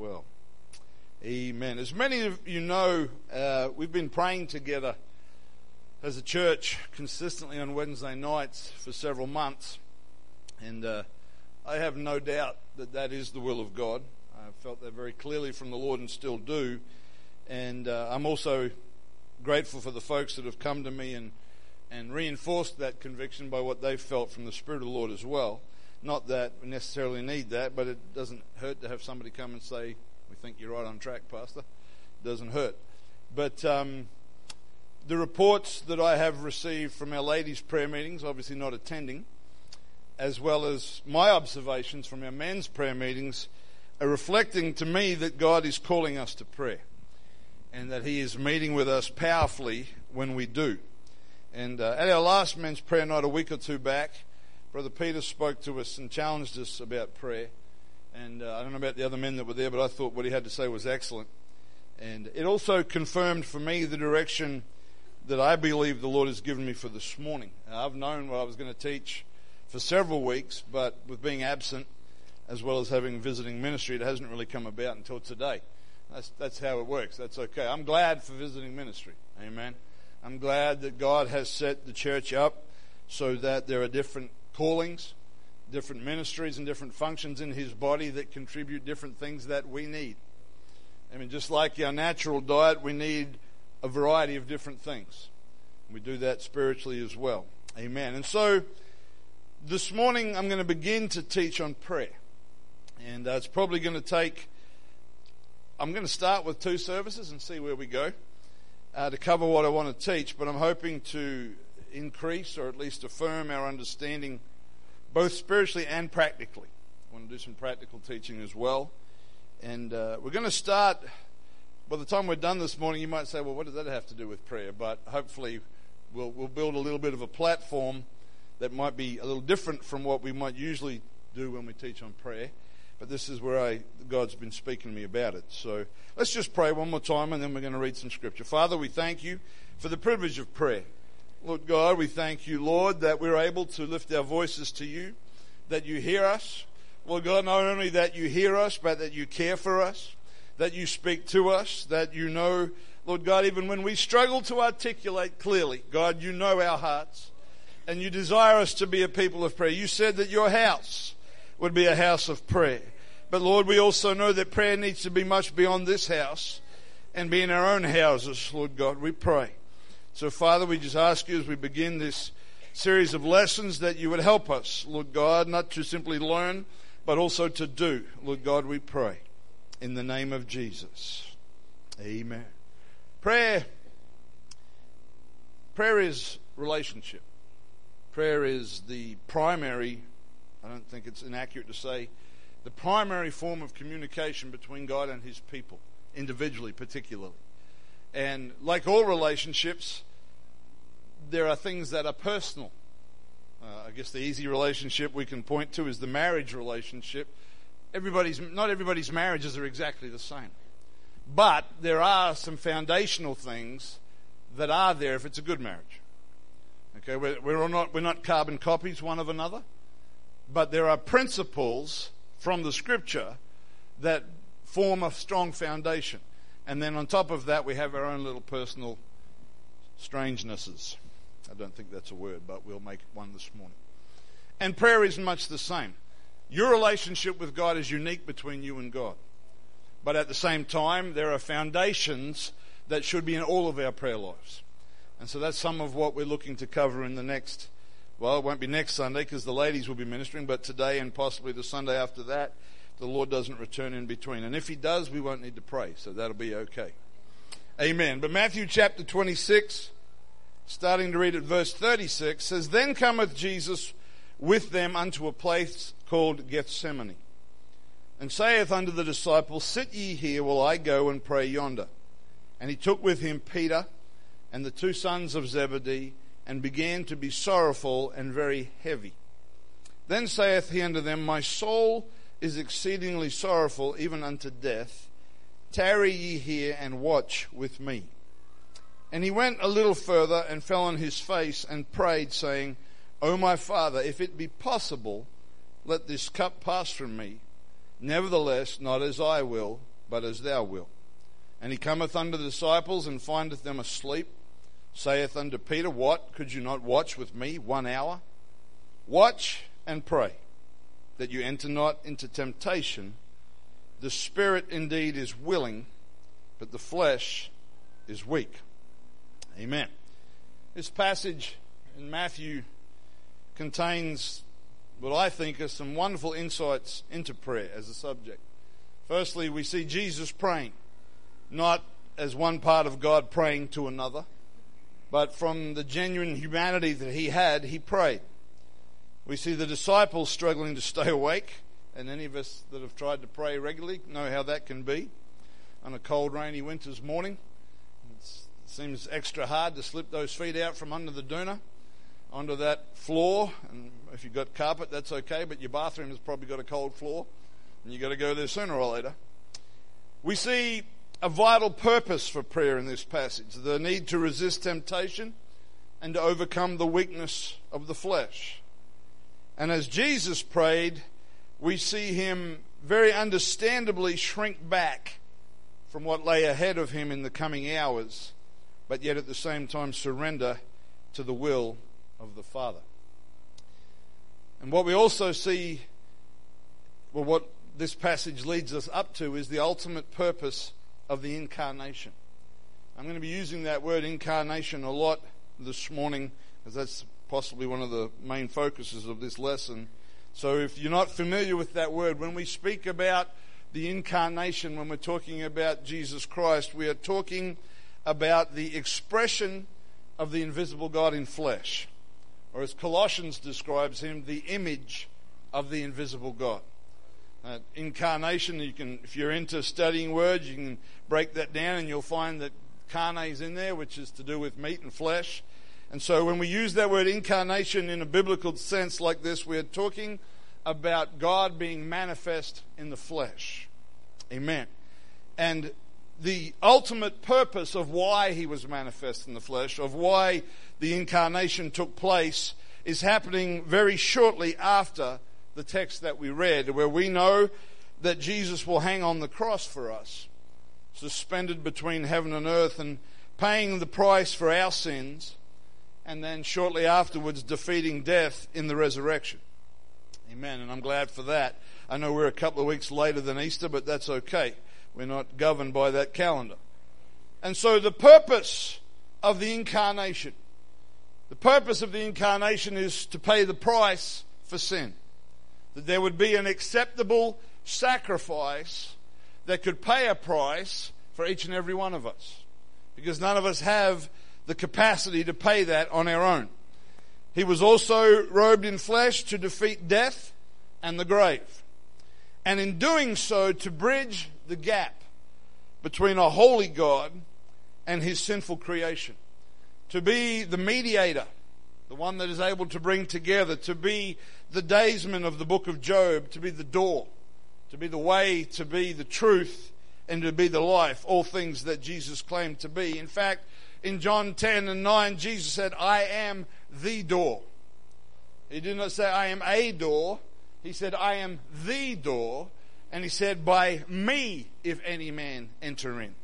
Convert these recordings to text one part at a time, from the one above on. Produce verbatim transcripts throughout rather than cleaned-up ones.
Well, amen. As many of you know, uh, we've been praying together as a church consistently on Wednesday nights for several months, and uh, I have no doubt that that is the will of God. I felt that very clearly from the Lord and still do, and uh, I'm also grateful for the folks that have come to me and, and reinforced that conviction by what they felt from the Spirit of the Lord as well. Not that we necessarily need that, but it doesn't hurt to have somebody come and say, we think you're right on track, Pastor. It doesn't hurt. But um, the reports that I have received from our ladies' prayer meetings, obviously not attending, as well as my observations from our men's prayer meetings, are reflecting to me that God is calling us to prayer and that He is meeting with us powerfully when we do. And uh, at our last men's prayer night a week or two back, Brother Peter spoke to us and challenged us about prayer, and uh, I don't know about the other men that were there, but I thought what he had to say was excellent. And it also confirmed for me the direction that I believe the Lord has given me for this morning. Now, I've known what I was going to teach for several weeks, but with being absent as well as having visiting ministry, it hasn't really come about until today. That's, that's how it works. That's okay. I'm glad for visiting ministry. Amen. I'm glad that God has set the church up so that there are different callings, different ministries and different functions in His body that contribute different things that we need. I mean, just like our natural diet, we need a variety of different things. We do that spiritually as well. Amen. And so, this morning I'm going to begin to teach on prayer. And uh, it's probably going to take, I'm going to start with two services and see where we go uh, to cover what I want to teach, but I'm hoping to increase or at least affirm our understanding both spiritually and practically. I want to do some practical teaching as well. And uh, we're going to start, by the time we're done this morning, you might say, well, what does that have to do with prayer? But hopefully we'll, we'll build a little bit of a platform that might be a little different from what we might usually do when we teach on prayer. But this is where I, God's been speaking to me about it. So let's just pray one more time and then we're going to read some scripture. Father, we thank You for the privilege of prayer. Lord God, we thank You, Lord, that we're able to lift our voices to You, that You hear us. Lord God, not only that You hear us, but that You care for us, that You speak to us, that You know, Lord God, even when we struggle to articulate clearly, God, You know our hearts, and You desire us to be a people of prayer. You said that Your house would be a house of prayer. But Lord, we also know that prayer needs to be much beyond this house and be in our own houses, Lord God, we pray. So, Father, we just ask You as we begin this series of lessons that You would help us, Lord God, not to simply learn, but also to do. Lord God, we pray in the name of Jesus. Amen. Prayer. Prayer is relationship. Prayer is the primary, I don't think it's inaccurate to say, the primary form of communication between God and His people, individually particularly. And like all relationships, there are things that are personal. Uh, I guess the easy relationship we can point to is the marriage relationship. Everybody's not everybody's marriages are exactly the same. But there are some foundational things that are there if it's a good marriage. Okay, we're, we're not we're not carbon copies one of another, but there are principles from the Scripture that form a strong foundation. And then on top of that, we have our own little personal strangenesses. I don't think that's a word, but we'll make one this morning. And prayer is much the same. Your relationship with God is unique between you and God. But at the same time, there are foundations that should be in all of our prayer lives. And so that's some of what we're looking to cover in the next, well, it won't be next Sunday because the ladies will be ministering, but today and possibly the Sunday after that. The Lord doesn't return in between. And if He does, we won't need to pray, so that'll be okay. Amen. But Matthew chapter twenty-six, starting to read at verse thirty-six, says, Then cometh Jesus with them unto a place called Gethsemane, and saith unto the disciples, Sit ye here while I go and pray yonder. And He took with Him Peter and the two sons of Zebedee, and began to be sorrowful and very heavy. Then saith He unto them, My soul is exceedingly sorrowful, even unto death. Tarry ye here and watch with me. And He went a little further and fell on His face and prayed, saying, O my Father, if it be possible, let this cup pass from me. Nevertheless, not as I will, but as thou wilt. And he cometh unto the disciples, and findeth them asleep, saith unto Peter, What, could you not watch with me one hour? Watch and pray, that you enter not into temptation. The spirit indeed is willing, but the flesh is weak. Amen. This passage in Matthew contains what I think are some wonderful insights into prayer as a subject. Firstly, we see Jesus praying, not as one part of God praying to another, but from the genuine humanity that he had, he prayed. We see the disciples struggling to stay awake, and any of us that have tried to pray regularly know how that can be. On a cold, rainy winter's morning, it's, it seems extra hard to slip those feet out from under the doona onto that floor. And if you've got carpet, that's okay, but your bathroom has probably got a cold floor, and you've got to go there sooner or later. We see a vital purpose for prayer in this passage, the need to resist temptation and to overcome the weakness of the flesh. And as Jesus prayed, we see him very understandably shrink back from what lay ahead of him in the coming hours, but yet at the same time surrender to the will of the Father. And what we also see, well, what this passage leads us up to is the ultimate purpose of the incarnation. I'm going to be using that word incarnation a lot this morning, because that's possibly one of the main focuses of this lesson. So if you're not familiar with that word, when we speak about the incarnation, when we're talking about Jesus Christ, we are talking about the expression of the invisible God in flesh, or as Colossians describes him, the image of the invisible God. Uh, incarnation, you can, if you're into studying words, you can break that down and you'll find that carne is in there, which is to do with meat and flesh. And so when we use that word incarnation in a biblical sense like this, we are talking about God being manifest in the flesh. Amen. And the ultimate purpose of why he was manifest in the flesh, of why the incarnation took place, is happening very shortly after the text that we read, where we know that Jesus will hang on the cross for us, suspended between heaven and earth and paying the price for our sins, and then shortly afterwards defeating death in the resurrection. Amen, and I'm glad for that. I know we're a couple of weeks later than Easter, but that's okay. We're not governed by that calendar. And so the purpose of the incarnation, the purpose of the incarnation is to pay the price for sin, that there would be an acceptable sacrifice that could pay a price for each and every one of us, because none of us have the capacity to pay that on our own. He was also robed in flesh to defeat death and the grave, and in doing so to bridge the gap between a holy God and his sinful creation, to be the mediator, the one that is able to bring together, to be the daysman of the book of Job, to be the door, to be the way, to be the truth, and to be the life, all things that Jesus claimed to be. In fact, in John ten and nine, Jesus said, I am the door. He did not say, I am a door. He said, I am the door. And he said, by me, if any man enter in,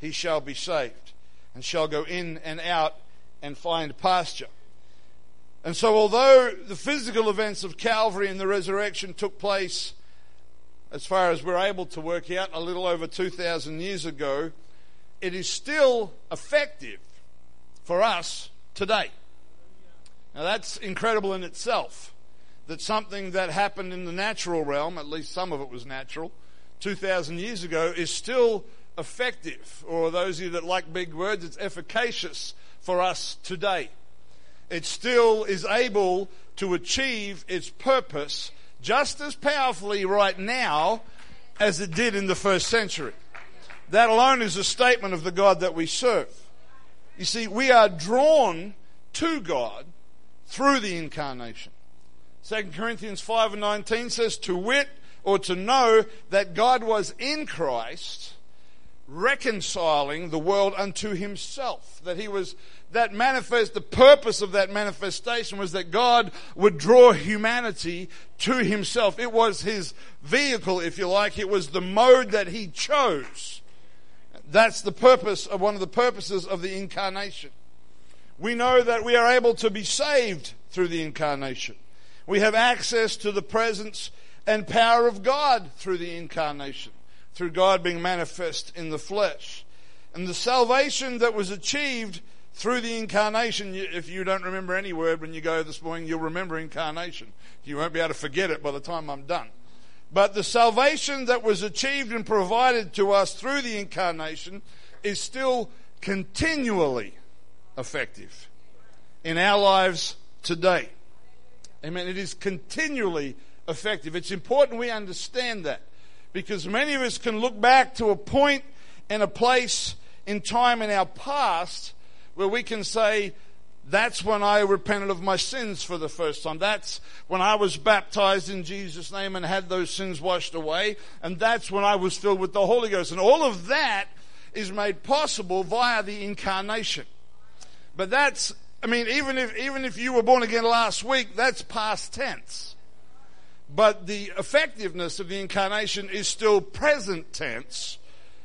he shall be saved, and shall go in and out and find pasture. And so although the physical events of Calvary and the resurrection took place, as far as we're able to work out, a little over two thousand years ago, it is still effective for us today. Now that's incredible in itself, that something that happened in the natural realm, at least some of it was natural, two thousand years ago, is still effective, or those of you that like big words, it's efficacious for us today. It still is able to achieve its purpose just as powerfully right now as it did in the first century. That alone is a statement of the God that we serve. You see, we are drawn to God through the incarnation. Second Corinthians five and nineteen says, to wit, or to know that God was in Christ, reconciling the world unto himself. That he was, that manifest, the purpose of that manifestation was that God would draw humanity to himself. It was his vehicle, if you like. It was the mode that he chose. That's the purpose of one of the purposes of the incarnation. We know that we are able to be saved through the incarnation. We have access to the presence and power of God through the incarnation, through God being manifest in the flesh. And the salvation that was achieved through the incarnation, if you don't remember any word when you go this morning, you'll remember incarnation. You won't be able to forget it by the time I'm done. But the salvation that was achieved and provided to us through the incarnation is still continually effective in our lives today. Amen. It is continually effective. It's important we understand that, because many of us can look back to a point and a place in time in our past where we can say, that's when I repented of my sins for the first time. That's when I was baptized in Jesus' name and had those sins washed away. And that's when I was filled with the Holy Ghost. And all of that is made possible via the incarnation. But that's, I mean, even if, even if you were born again last week, that's past tense. But the effectiveness of the incarnation is still present tense,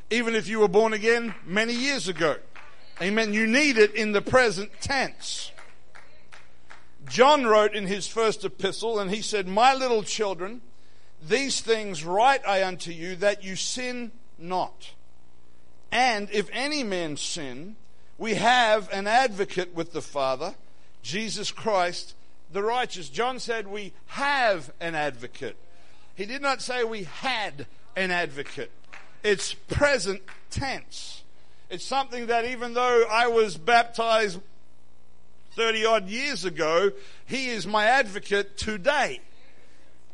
even if you were born again many years ago. Amen. You need it in the present tense. John wrote in his first epistle, and he said, "My little children, these things write I unto you, that you sin not. And if any man sin, we have an advocate with the Father, Jesus Christ the righteous." John said we have an advocate. He did not say we had an advocate. It's present tense. It's something that even though I was baptized thirty-odd years ago, he is my advocate today.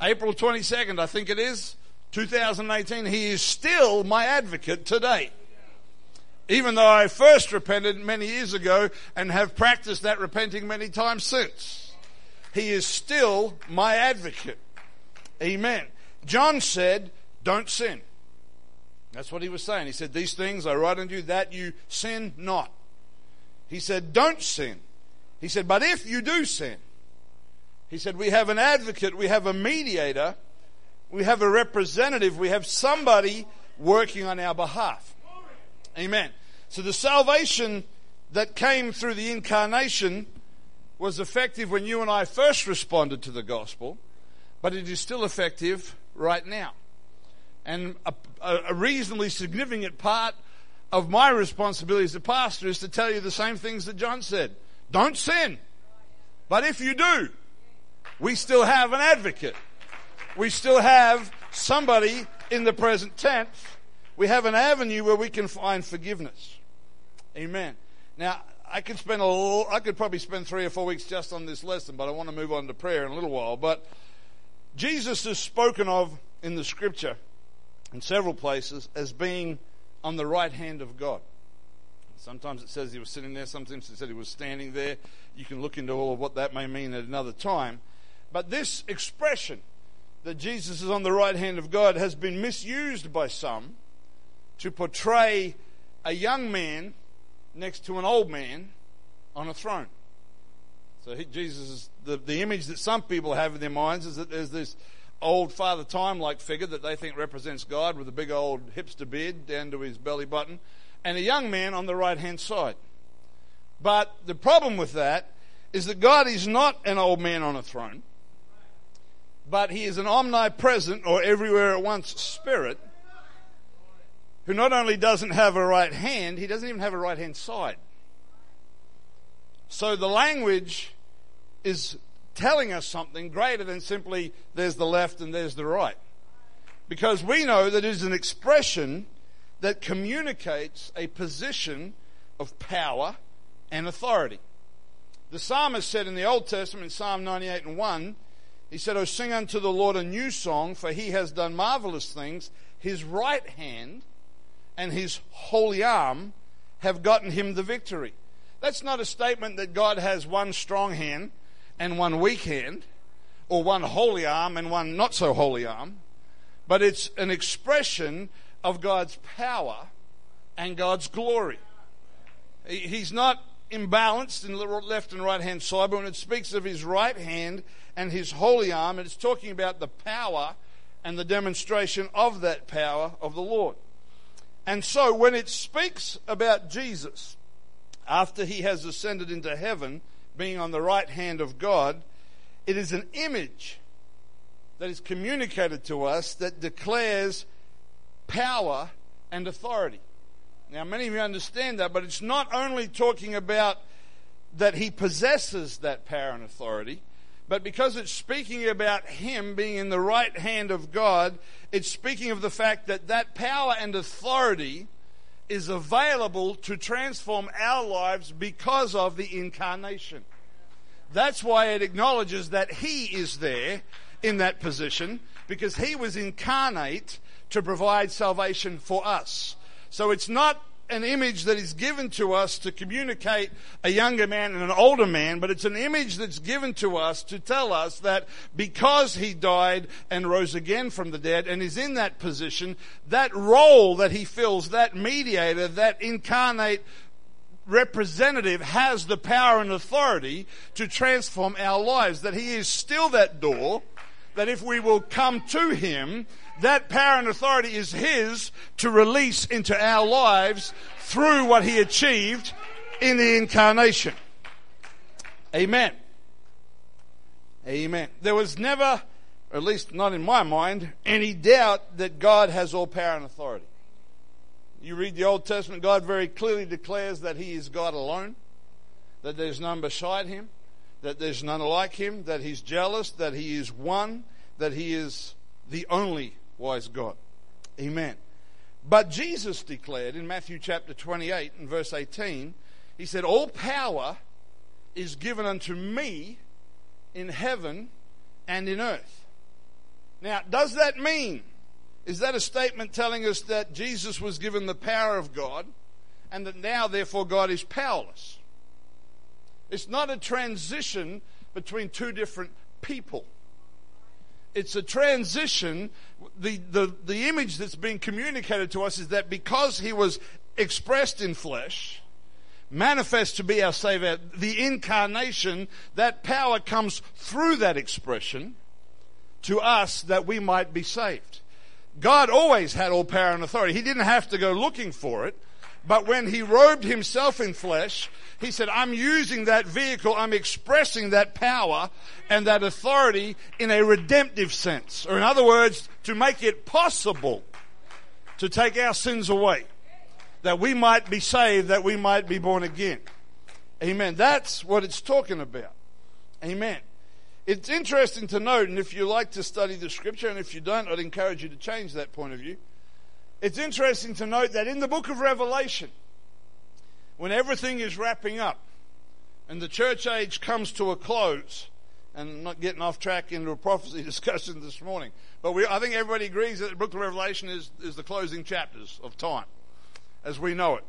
April twenty-second, I think it is, two thousand eighteen, he is still my advocate today. Even though I first repented many years ago and have practiced that repenting many times since, he is still my advocate. Amen. John said, don't sin. That's what he was saying. He said, these things I write unto you that you sin not. He said, don't sin. He said, but if you do sin, he said, we have an advocate, we have a mediator, we have a representative, we have somebody working on our behalf. Amen. So the salvation that came through the incarnation was effective when you and I first responded to the gospel, but it is still effective right now. And a, a reasonably significant part of my responsibility as a pastor is to tell you the same things that John said. Don't sin. But if you do, we still have an advocate. We still have somebody in the present tense. We have an avenue where we can find forgiveness. Amen. Now, I could spend a l- I could probably spend three or four weeks just on this lesson, but I want to move on to prayer in a little while. But Jesus is spoken of in the Scripture in several places as being on the right hand of God. Sometimes it says he was sitting there, sometimes it said he was standing there. You can look into all of what that may mean at another time. But this expression that Jesus is on the right hand of God has been misused by some to portray a young man next to an old man on a throne. So he, Jesus, is the, the image that some people have in their minds is that there's this old Father Time-like figure that they think represents God with a big old hipster beard down to his belly button, and a young man on the right-hand side. But the problem with that is that God is not an old man on a throne, but he is an omnipresent or everywhere at once spirit who not only doesn't have a right hand, he doesn't even have a right-hand side. So the language is telling us something greater than simply there's the left and there's the right, because we know that it is an expression that communicates a position of power and authority. The psalmist said in the Old Testament, Psalm ninety-eight and one, he said, "O sing unto the Lord a new song, for he has done marvelous things. His right hand and his holy arm have gotten him the victory." That's not a statement that God has one strong hand and one weak hand, or one holy arm and one not so holy arm, but it's an expression of God's power and God's glory. He's not imbalanced in the left and right hand side, but when it speaks of his right hand and his holy arm, it's talking about the power and the demonstration of that power of the Lord. And so when it speaks about Jesus, after he has ascended into heaven, being on the right hand of God, it is an image that is communicated to us that declares power and authority. Now, many of you understand that, but it's not only talking about that he possesses that power and authority, but because it's speaking about him being in the right hand of God, it's speaking of the fact that that power and authority is available to transform our lives because of the incarnation. That's why it acknowledges that he is there in that position, because he was incarnate to provide salvation for us. So it's not an image that is given to us to communicate a younger man and an older man, but it's an image that's given to us to tell us that because he died and rose again from the dead and is in that position, that role that he fills, that mediator, that incarnate representative has the power and authority to transform our lives, that he is still that door, that if we will come to him, that power and authority is his to release into our lives through what he achieved in the incarnation. Amen. Amen. There was never, or at least not in my mind, any doubt that God has all power and authority. You read the Old Testament, God very clearly declares that he is God alone, that there's none beside him, that there's none like him, that he's jealous, that he is one, that he is the only wise God. Amen. But Jesus declared in Matthew chapter twenty-eight and verse eighteen, he said, "All power is given unto me in heaven and in earth." Now, does that mean, is that a statement telling us that Jesus was given the power of God and that now, therefore, God is powerless? It's not a transition between two different people. It's a transition. The, the, the image that's being communicated to us is that because he was expressed in flesh, manifest to be our Savior, the incarnation, that power comes through that expression to us that we might be saved. God always had all power and authority. He didn't have to go looking for it. But when he robed himself in flesh, he said, I'm using that vehicle, I'm expressing that power and that authority in a redemptive sense. Or in other words, to make it possible to take our sins away, that we might be saved, that we might be born again. Amen. That's what it's talking about. Amen. It's interesting to note, and if you like to study the scripture, and if you don't, I'd encourage you to change that point of view. It's interesting to note that in the book of Revelation, when everything is wrapping up and the church age comes to a close, and I'm not getting off track into a prophecy discussion this morning, but we, I think everybody agrees that the book of Revelation is, is the closing chapters of time as we know it.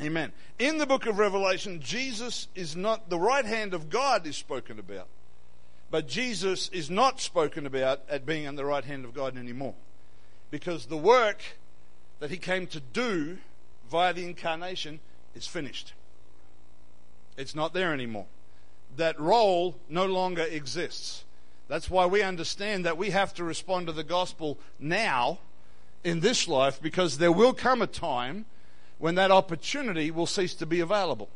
Amen. In the book of Revelation, Jesus is not, the right hand of God is spoken about, but Jesus is not spoken about at being on the right hand of God anymore, because the work that he came to do via the incarnation is finished. It's not there anymore. That role no longer exists. That's why we understand that we have to respond to the gospel now in this life, because there will come a time when that opportunity will cease to be available.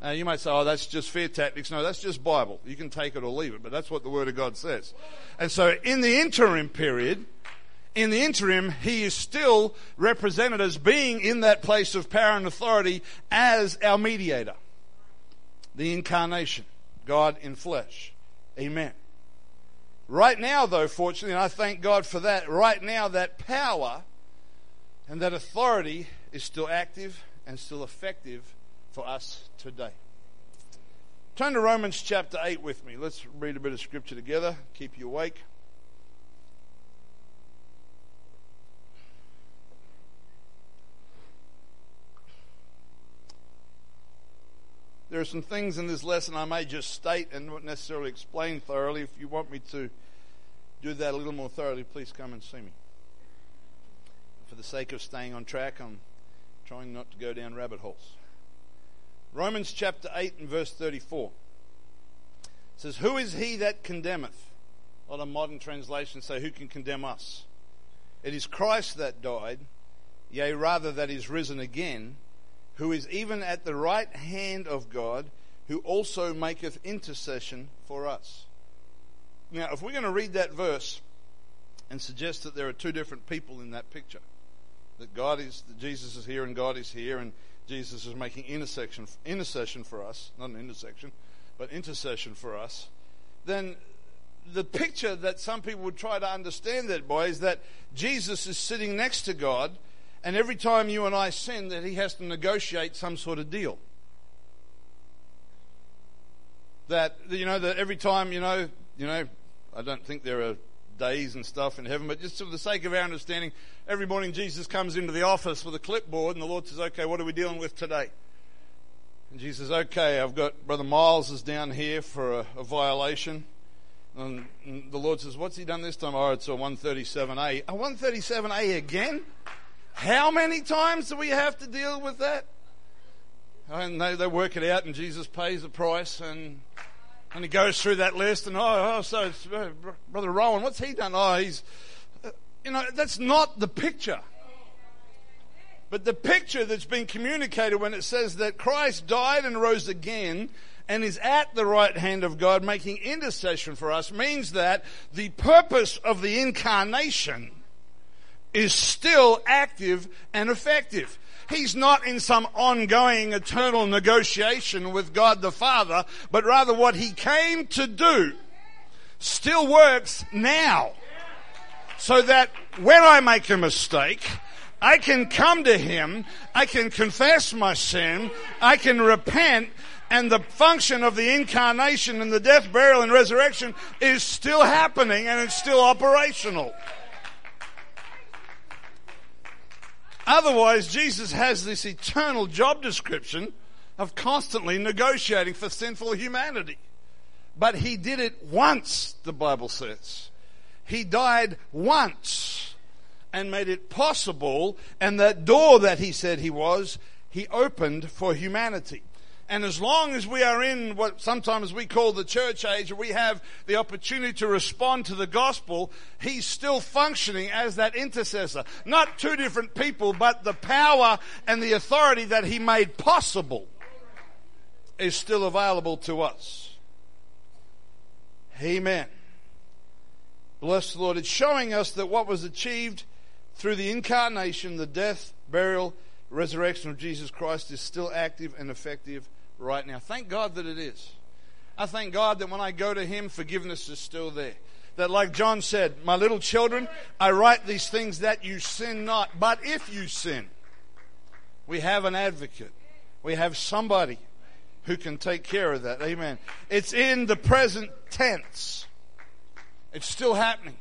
Now, you might say, oh, that's just fear tactics. No, that's just Bible. You can take it or leave it, but that's what the Word of God says. And so in the interim period, in the interim, he is still represented as being in that place of power and authority as our mediator. The incarnation, God in flesh. Amen. Right now, though, fortunately, and I thank God for that, right now that power and that authority is still active and still effective for us today. Turn to Romans chapter eight with me. Let's read a bit of scripture together, keep you awake. There are some things in this lesson I may just state and not necessarily explain thoroughly. If you want me to do that a little more thoroughly, please come and see me. For the sake of staying on track, I'm trying not to go down rabbit holes. Romans chapter eight and verse thirty-four. It says, "Who is he that condemneth?" A lot of modern translations say, "Who can condemn us? It is Christ that died, yea, rather that is risen again, who is even at the right hand of God, who also maketh intercession for us." Now, if we're going to read that verse and suggest that there are two different people in that picture, that God is, that Jesus is here and God is here, and Jesus is making intersection, intercession for us, not an intersection, but intercession for us, then the picture that some people would try to understand that by is that Jesus is sitting next to God, and every time you and I sin, that he has to negotiate some sort of deal. That, you know, that every time, you know, you know, I don't think there are days and stuff in heaven, but just for the sake of our understanding, every morning Jesus comes into the office with a clipboard, and the Lord says, "Okay, what are we dealing with today?" And Jesus says, "Okay, I've got Brother Miles is down here for a, a violation." And the Lord says, "What's he done this time?" "Oh, it's a one thirty-seven A. "A one thirty-seven A again? How many times do we have to deal with that?" And they, they work it out, and Jesus pays the price, and and he goes through that list, and oh, oh so it's, uh, Brother Rowan, what's he done? Oh, he's, uh, you know, that's not the picture. But the picture that's been communicated when it says that Christ died and rose again and is at the right hand of God making intercession for us means that the purpose of the incarnation is still active and effective. He's not in some ongoing eternal negotiation with God the Father, but rather what he came to do still works now. So that when I make a mistake, I can come to him, I can confess my sin, I can repent, and the function of the incarnation and the death, burial, and resurrection is still happening and it's still operational. Otherwise, Jesus has this eternal job description of constantly negotiating for sinful humanity. But he did it once, the Bible says. He died once and made it possible, and that door that he said he was, he opened for humanity. And as long as we are in what sometimes we call the church age, we have the opportunity to respond to the gospel, he's still functioning as that intercessor. Not two different people, but the power and the authority that he made possible is still available to us. Amen. Bless the Lord. It's showing us that what was achieved through the incarnation, the death, burial, resurrection of Jesus Christ is still active and effective right now. Thank God that it is. I thank God that when I go to him, forgiveness is still there. That like John said, "My little children, I write these things that you sin not. But if you sin," we have an advocate. We have somebody who can take care of that. Amen. It's in the present tense. It's still happening.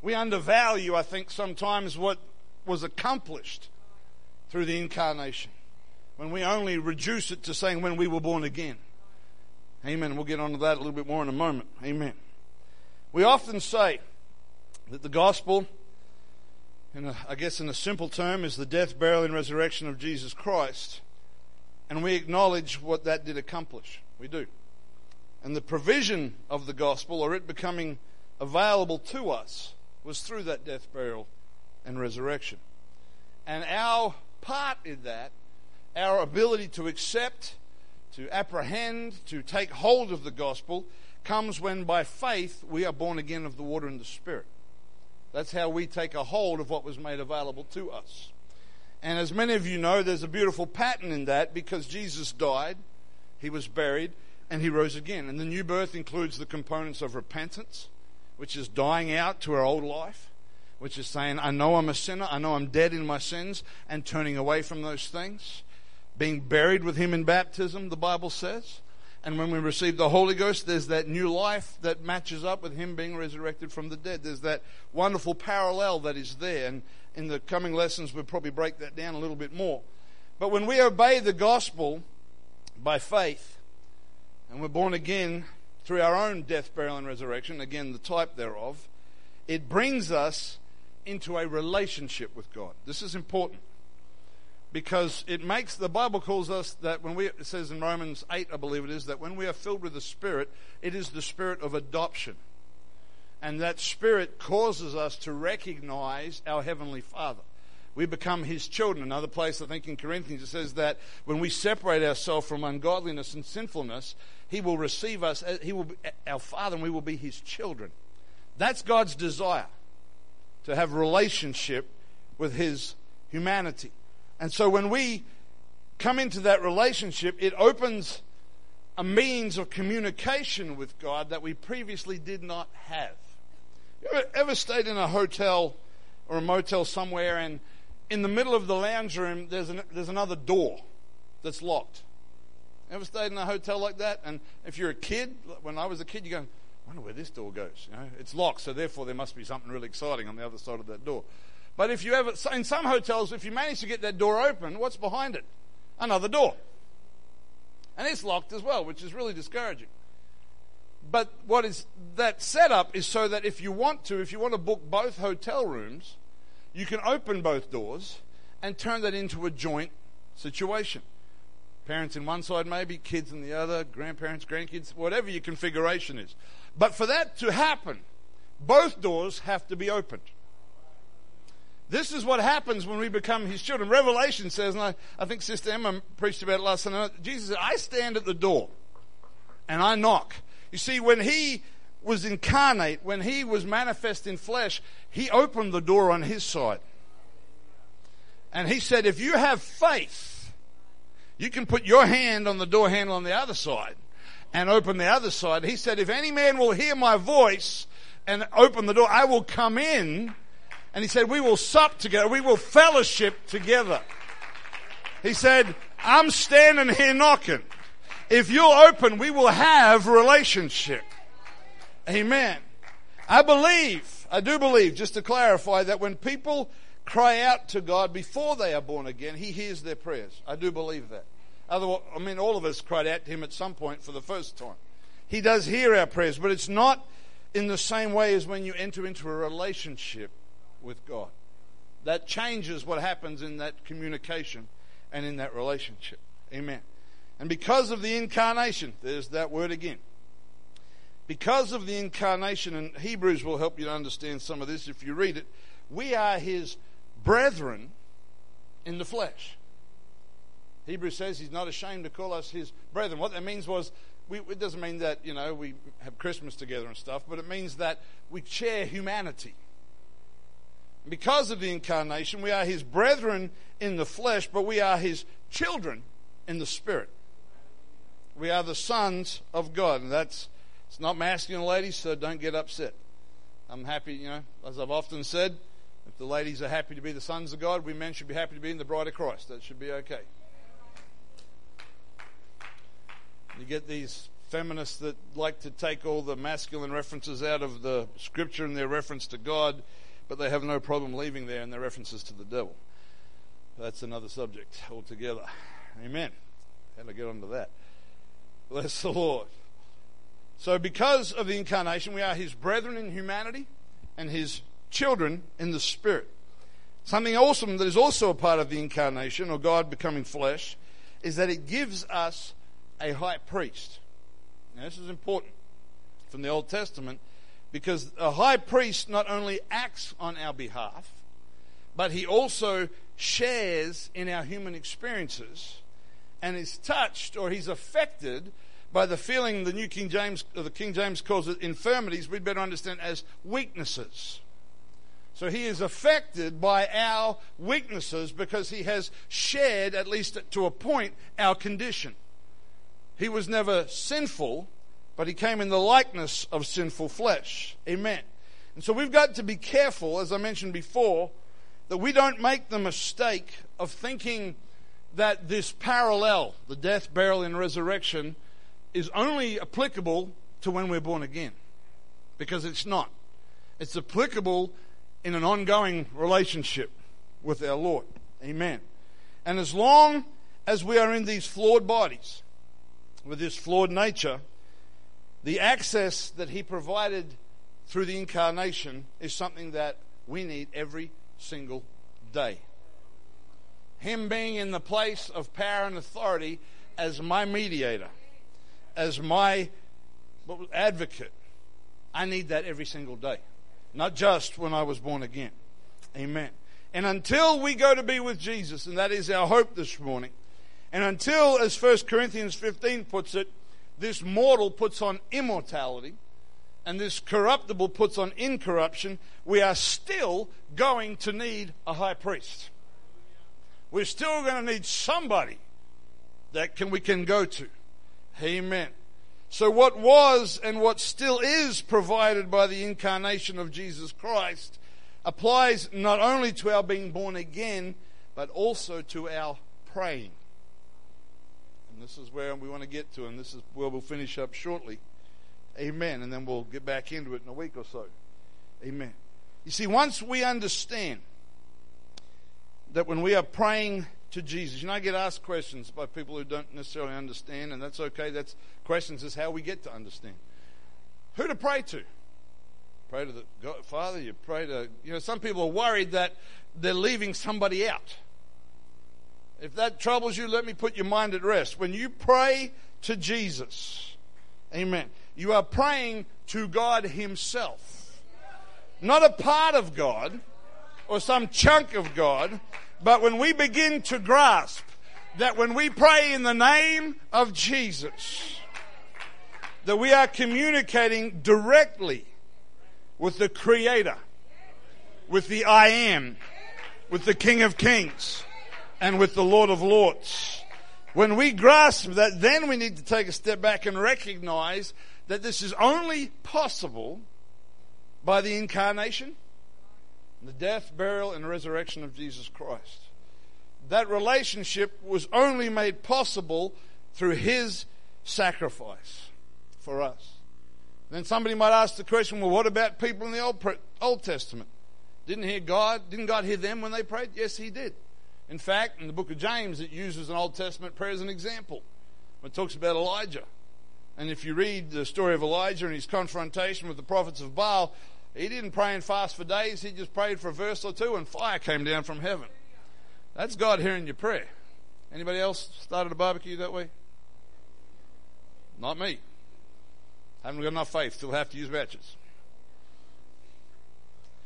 We undervalue, I think, sometimes what was accomplished through the incarnation, when we only reduce it to saying when we were born again. Amen. We'll get onto that a little bit more in a moment. Amen. We often say that the gospel, in a, I guess in a simple term, is the death, burial, and resurrection of Jesus Christ, and we acknowledge what that did accomplish. We do. And the provision of the gospel, or it becoming available to us, was through that death, burial, and resurrection. And our part in that, our ability to accept, to apprehend, to take hold of the gospel, comes when by faith we are born again of the water and the Spirit. That's how we take a hold of what was made available to us. And as many of you know, there's a beautiful pattern in that, because Jesus died, he was buried, and he rose again. And the new birth includes the components of repentance, which is dying out to our old life, which is saying, I know I'm a sinner, I know I'm dead in my sins, and turning away from those things. Being buried with him in baptism, the Bible says. And when we receive the Holy Ghost, there's that new life that matches up with him being resurrected from the dead. There's that wonderful parallel that is there. And in the coming lessons, we'll probably break that down a little bit more. But when we obey the gospel by faith, and we're born again through our own death, burial, and resurrection, again, the type thereof, it brings us into a relationship with God. This is important. because it makes, the Bible calls us that when we, it says in Romans eight, I believe it is, that when we are filled with the Spirit, it is the Spirit of adoption. And that Spirit causes us to recognize our Heavenly Father. We become His children. Another place, I think in Corinthians, it says that when we separate ourselves from ungodliness and sinfulness, He will receive us, He will be our Father, and we will be His children. That's God's desire, to have relationship with His humanity. And so when we come into that relationship, it opens a means of communication with God that we previously did not have. You ever, ever stayed in a hotel or a motel somewhere, and in the middle of the lounge room, there's an, there's another door that's locked? Ever stayed in a hotel like that? And if you're a kid, when I was a kid, you go, I wonder where this door goes. You know, it's locked, so therefore there must be something really exciting on the other side of that door. But if you ever, in some hotels, if you manage to get that door open, what's behind it? Another door. And it's locked as well, which is really discouraging. But what is that setup is so that if you want to, if you want to book both hotel rooms, you can open both doors and turn that into a joint situation. Parents in one side maybe, kids in the other, grandparents, grandkids, whatever your configuration is. But for that to happen, both doors have to be opened. This is what happens when we become His children. Revelation says, and I, I think Sister Emma preached about it last Sunday, Jesus said, I stand at the door and I knock. You see, when He was incarnate, when He was manifest in flesh, He opened the door on His side. And He said, if you have faith, you can put your hand on the door handle on the other side and open the other side. He said, if any man will hear my voice and open the door, I will come in. And He said, we will sup together. We will fellowship together. He said, I'm standing here knocking. If you'll open, we will have relationship. Amen. I believe, I do believe, just to clarify, that when people cry out to God before they are born again, He hears their prayers. I do believe that. Otherwise, I mean, all of us cried out to Him at some point for the first time. He does hear our prayers, but it's not in the same way as when you enter into a relationship with God. That changes what happens in that communication and in that relationship. Amen. And because of the incarnation, there's that word again. Because of the incarnation, and Hebrews will help you to understand some of this if you read it, we are His brethren in the flesh. Hebrews says He's not ashamed to call us His brethren. What that means was, we, it doesn't mean that, you know, we have Christmas together and stuff, but it means that we share humanity. Because of the incarnation, we are His brethren in the flesh, but we are His children in the Spirit. We are the sons of God. And that's, it's not masculine, ladies, so don't get upset. I'm happy, you know, as I've often said, if the ladies are happy to be the sons of God, we men should be happy to be in the bride of Christ. That should be okay. You get these feminists that like to take all the masculine references out of the Scripture and their reference to God, but they have no problem leaving there and their references to the devil. That's another subject altogether. Amen. How do I get onto that? Bless the Lord. So because of the incarnation, we are His brethren in humanity and His children in the Spirit. Something awesome that is also a part of the incarnation, or God becoming flesh, is that it gives us a high priest. Now, this is important from the Old Testament, because a high priest not only acts on our behalf, but he also shares in our human experiences and is touched, or he's affected by the feeling the New King James, or the King James calls it infirmities, we'd better understand as weaknesses. So he is affected by our weaknesses because he has shared, at least to a point, our condition. He was never sinful, but he came in the likeness of sinful flesh. Amen. And so we've got to be careful, as I mentioned before, that we don't make the mistake of thinking that this parallel, the death, burial, and resurrection, is only applicable to when we're born again. Because it's not. It's applicable in an ongoing relationship with our Lord. Amen. And as long as we are in these flawed bodies, with this flawed nature, the access that he provided through the incarnation is something that we need every single day. Him being in the place of power and authority as my mediator, as my advocate. I need that every single day, not just when I was born again. Amen. And until we go to be with Jesus, and that is our hope this morning, and until, as First Corinthians fifteen puts it, this mortal puts on immortality, and this corruptible puts on incorruption, we are still going to need a high priest. We're still going to need somebody that can we can go to. Amen. So what was and what still is provided by the incarnation of Jesus Christ applies not only to our being born again, but also to our praying. And this is where we want to get to, and this is where we'll finish up shortly. Amen. And then we'll get back into it in a week or so. Amen. You see, once we understand that when we are praying to Jesus, you know, I get asked questions by people who don't necessarily understand, and that's okay. That's questions is how we get to understand. Who to pray to? Pray to the God, Father. You pray to, you know, some people are worried that they're leaving somebody out. If that troubles you, let me put your mind at rest. When you pray to Jesus, amen, you are praying to God Himself, not a part of God or some chunk of God. But when we begin to grasp that when we pray in the name of Jesus, that we are communicating directly with the Creator, with the I Am, with the King of Kings, and with the Lord of Lords. When we grasp that, then we need to take a step back and recognize that this is only possible by the incarnation, the death, burial, and resurrection of Jesus Christ. That relationship was only made possible through His sacrifice for us. Then somebody might ask the question, well, what about people in the Old, Old Testament? Didn't hear God? Didn't God hear them when they prayed? Yes, He did. In fact, in the book of James, it uses an Old Testament prayer as an example. It talks about Elijah. And if you read the story of Elijah and his confrontation with the prophets of Baal, he didn't pray and fast for days. He just prayed for a verse or two, and fire came down from heaven. That's God hearing your prayer. Anybody else started a barbecue that way? Not me. Haven't got enough faith. Still have to use matches.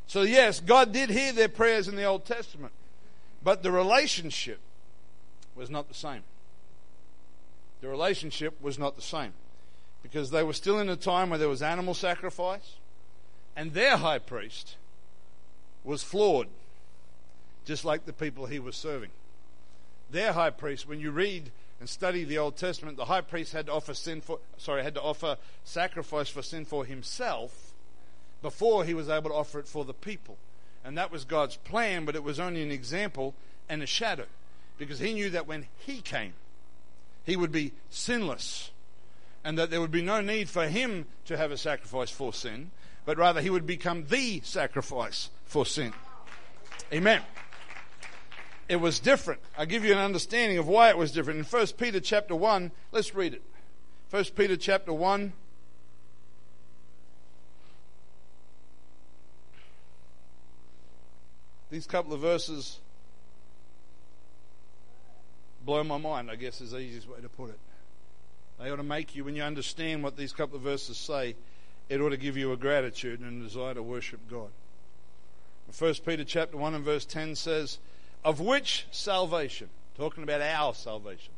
So yes, God did hear their prayers in the Old Testament, but the relationship was not the same. The relationship was not the same because they were still in a time where there was animal sacrifice. And their high priest was flawed, just like the people he was serving. Their high priest, when you read and study the Old Testament, the high priest had to offer sin for, sorry, had to offer sacrifice for sin for himself before he was able to offer it for the people. And that was God's plan, but it was only an example and a shadow, because He knew that when He came, He would be sinless, and that there would be no need for Him to have a sacrifice for sin, but rather He would become the sacrifice for sin. Amen. It was different. I'll give you an understanding of why it was different. In First Peter chapter one, let's read it. First Peter chapter one. These couple of verses blow my mind, I guess is the easiest way to put it. They ought to make you, when you understand what these couple of verses say, it ought to give you a gratitude and a desire to worship God. First Peter chapter one and verse ten says, of which salvation, talking about our salvation,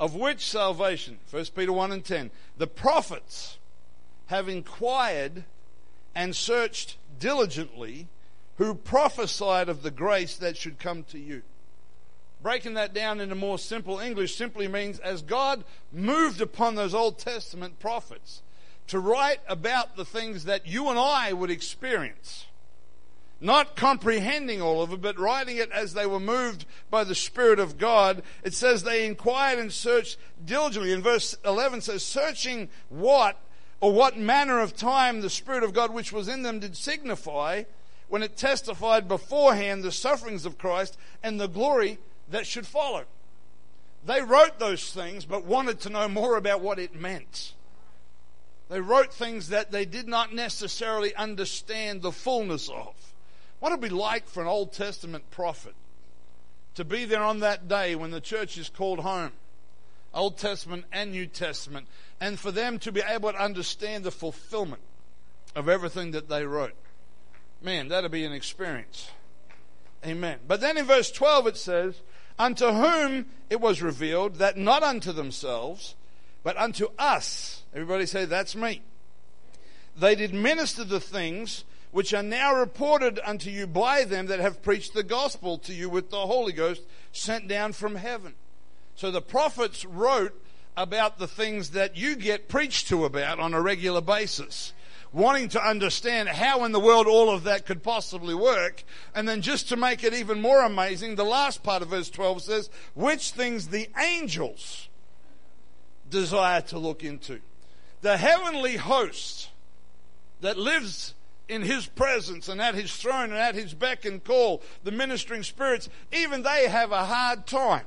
of which salvation, First Peter one and ten, the prophets have inquired and searched diligently who prophesied of the grace that should come to you. Breaking that down into more simple English simply means as God moved upon those Old Testament prophets to write about the things that you and I would experience, not comprehending all of it, but writing it as they were moved by the Spirit of God, it says they inquired and searched diligently. And verse eleven says, searching what or what manner of time the Spirit of God which was in them did signify when it testified beforehand the sufferings of Christ and the glory that should follow. They wrote those things, but wanted to know more about what it meant. They wrote things that they did not necessarily understand the fullness of. What would it be like for an Old Testament prophet to be there on that day when the church is called home, Old Testament and New Testament, and for them to be able to understand the fulfillment of everything that they wrote. Man, that'll be an experience. Amen. But then in verse twelve it says, unto whom it was revealed that not unto themselves, but unto us. Everybody say, that's me. They did minister the things which are now reported unto you by them that have preached the gospel to you with the Holy Ghost sent down from heaven. So the prophets wrote about the things that you get preached to about on a regular basis, wanting to understand how in the world all of that could possibly work. And then just to make it even more amazing, the last part of verse twelve says, which things the angels desire to look into. The heavenly host that lives in His presence and at His throne and at His beck and call, the ministering spirits, even they have a hard time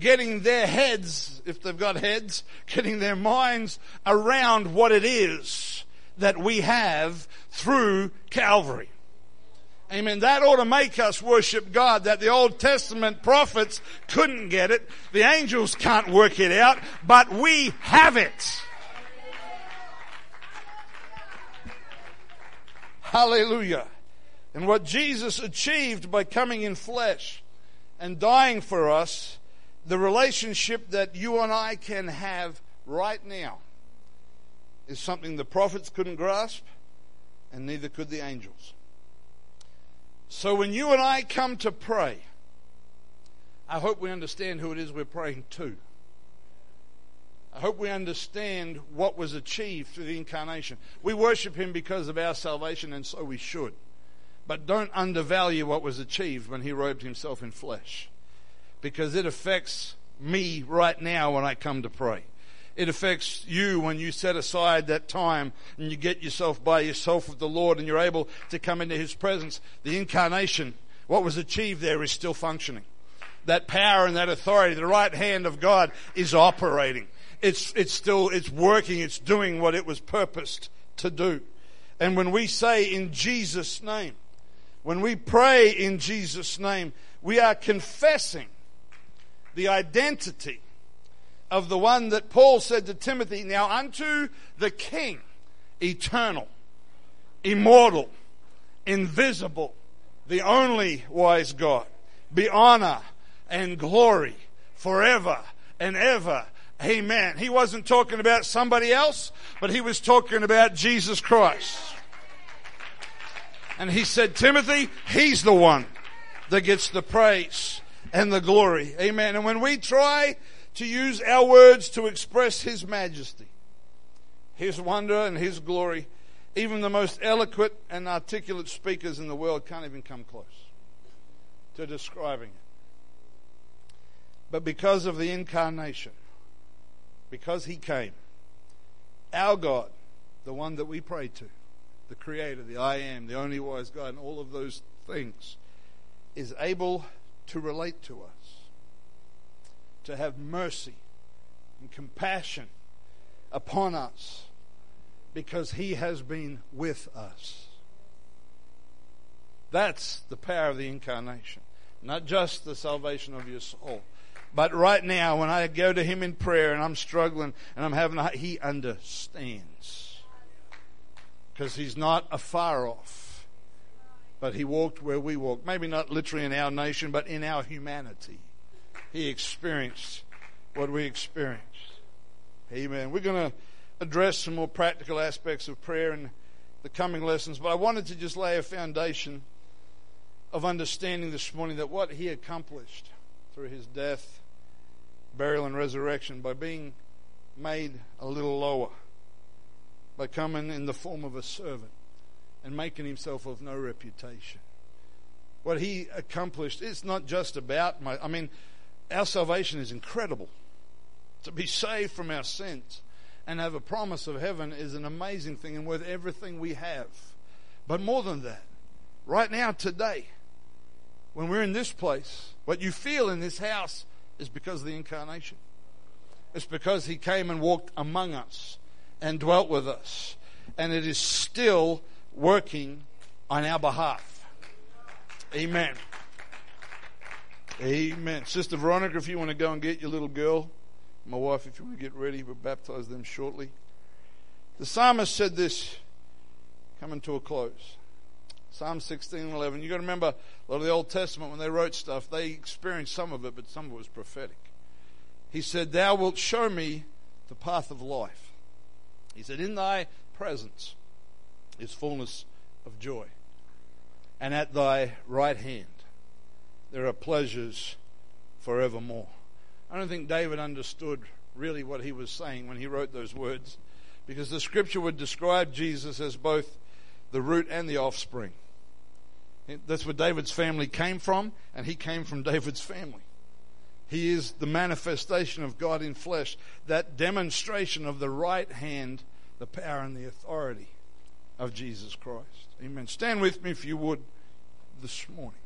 getting their heads, if they've got heads, getting their minds around what it is that we have through Calvary. Amen. That ought to make us worship God, that the Old Testament prophets couldn't get it. The angels can't work it out, but we have it. Hallelujah. And what Jesus achieved by coming in flesh and dying for us, the relationship that you and I can have right now is something the prophets couldn't grasp, and neither could the angels. So when you and I come to pray, I hope we understand who it is we're praying to. I hope we understand what was achieved through the incarnation. We worship Him because of our salvation, and so we should. But don't undervalue what was achieved when He robed Himself in flesh, because it affects me right now when I come to pray. It affects you when you set aside that time and you get yourself by yourself with the Lord and you're able to come into His presence. The incarnation, what was achieved there, is still functioning. That power and that authority, the right hand of God, is operating. It's it's still, it's working, it's doing what it was purposed to do. And when we say in Jesus' name, when we pray in Jesus' name, we are confessing the identity of the one that Paul said to Timothy, now unto the King, eternal, immortal, invisible, the only wise God, be honor and glory forever and ever. Amen. He wasn't talking about somebody else, but he was talking about Jesus Christ. And he said, Timothy, He's the one that gets the praise and the glory. Amen. And when we try to use our words to express His majesty, His wonder and His glory, even the most eloquent and articulate speakers in the world can't even come close to describing it. But because of the incarnation, because He came, our God, the one that we pray to, the Creator, the I Am, the only wise God, and all of those things, is able to relate to us, to have mercy and compassion upon us, because He has been with us. That's the power of the incarnation, not just the salvation of your soul. But right now, when I go to Him in prayer and I'm struggling and I'm having a, He understands. Because He's not afar off. But He walked where we walk. Maybe not literally in our nation, but in our humanity. He experienced what we experienced. Amen. We're going to address some more practical aspects of prayer in the coming lessons. But I wanted to just lay a foundation of understanding this morning that what He accomplished through His death, burial and resurrection, by being made a little lower, by coming in the form of a servant and making Himself of no reputation. What He accomplished, it's not just about my I mean, our salvation is incredible. To be saved from our sins and have a promise of heaven is an amazing thing and worth everything we have. But more than that, right now, today, when we're in this place, what you feel in this house is because of the incarnation. It's because He came and walked among us and dwelt with us. And it is still working on our behalf. Amen. Amen. Sister Veronica, if you want to go and get your little girl, my wife, if you want to get ready, we'll baptize them shortly. The psalmist said this, coming to a close. Psalm sixteen eleven. You've got to remember, a lot of the Old Testament, when they wrote stuff, they experienced some of it, but some of it was prophetic. He said, "Thou wilt show me the path of life." He said, "In thy presence is fullness of joy, and at thy right hand there are pleasures forevermore." I don't think David understood really what he was saying when he wrote those words, because the scripture would describe Jesus as both the root and the offspring. That's where David's family came from, and he came from David's family. He is the manifestation of God in flesh, that demonstration of the right hand, the power and the authority of Jesus Christ. Amen. Stand with me if you would this morning.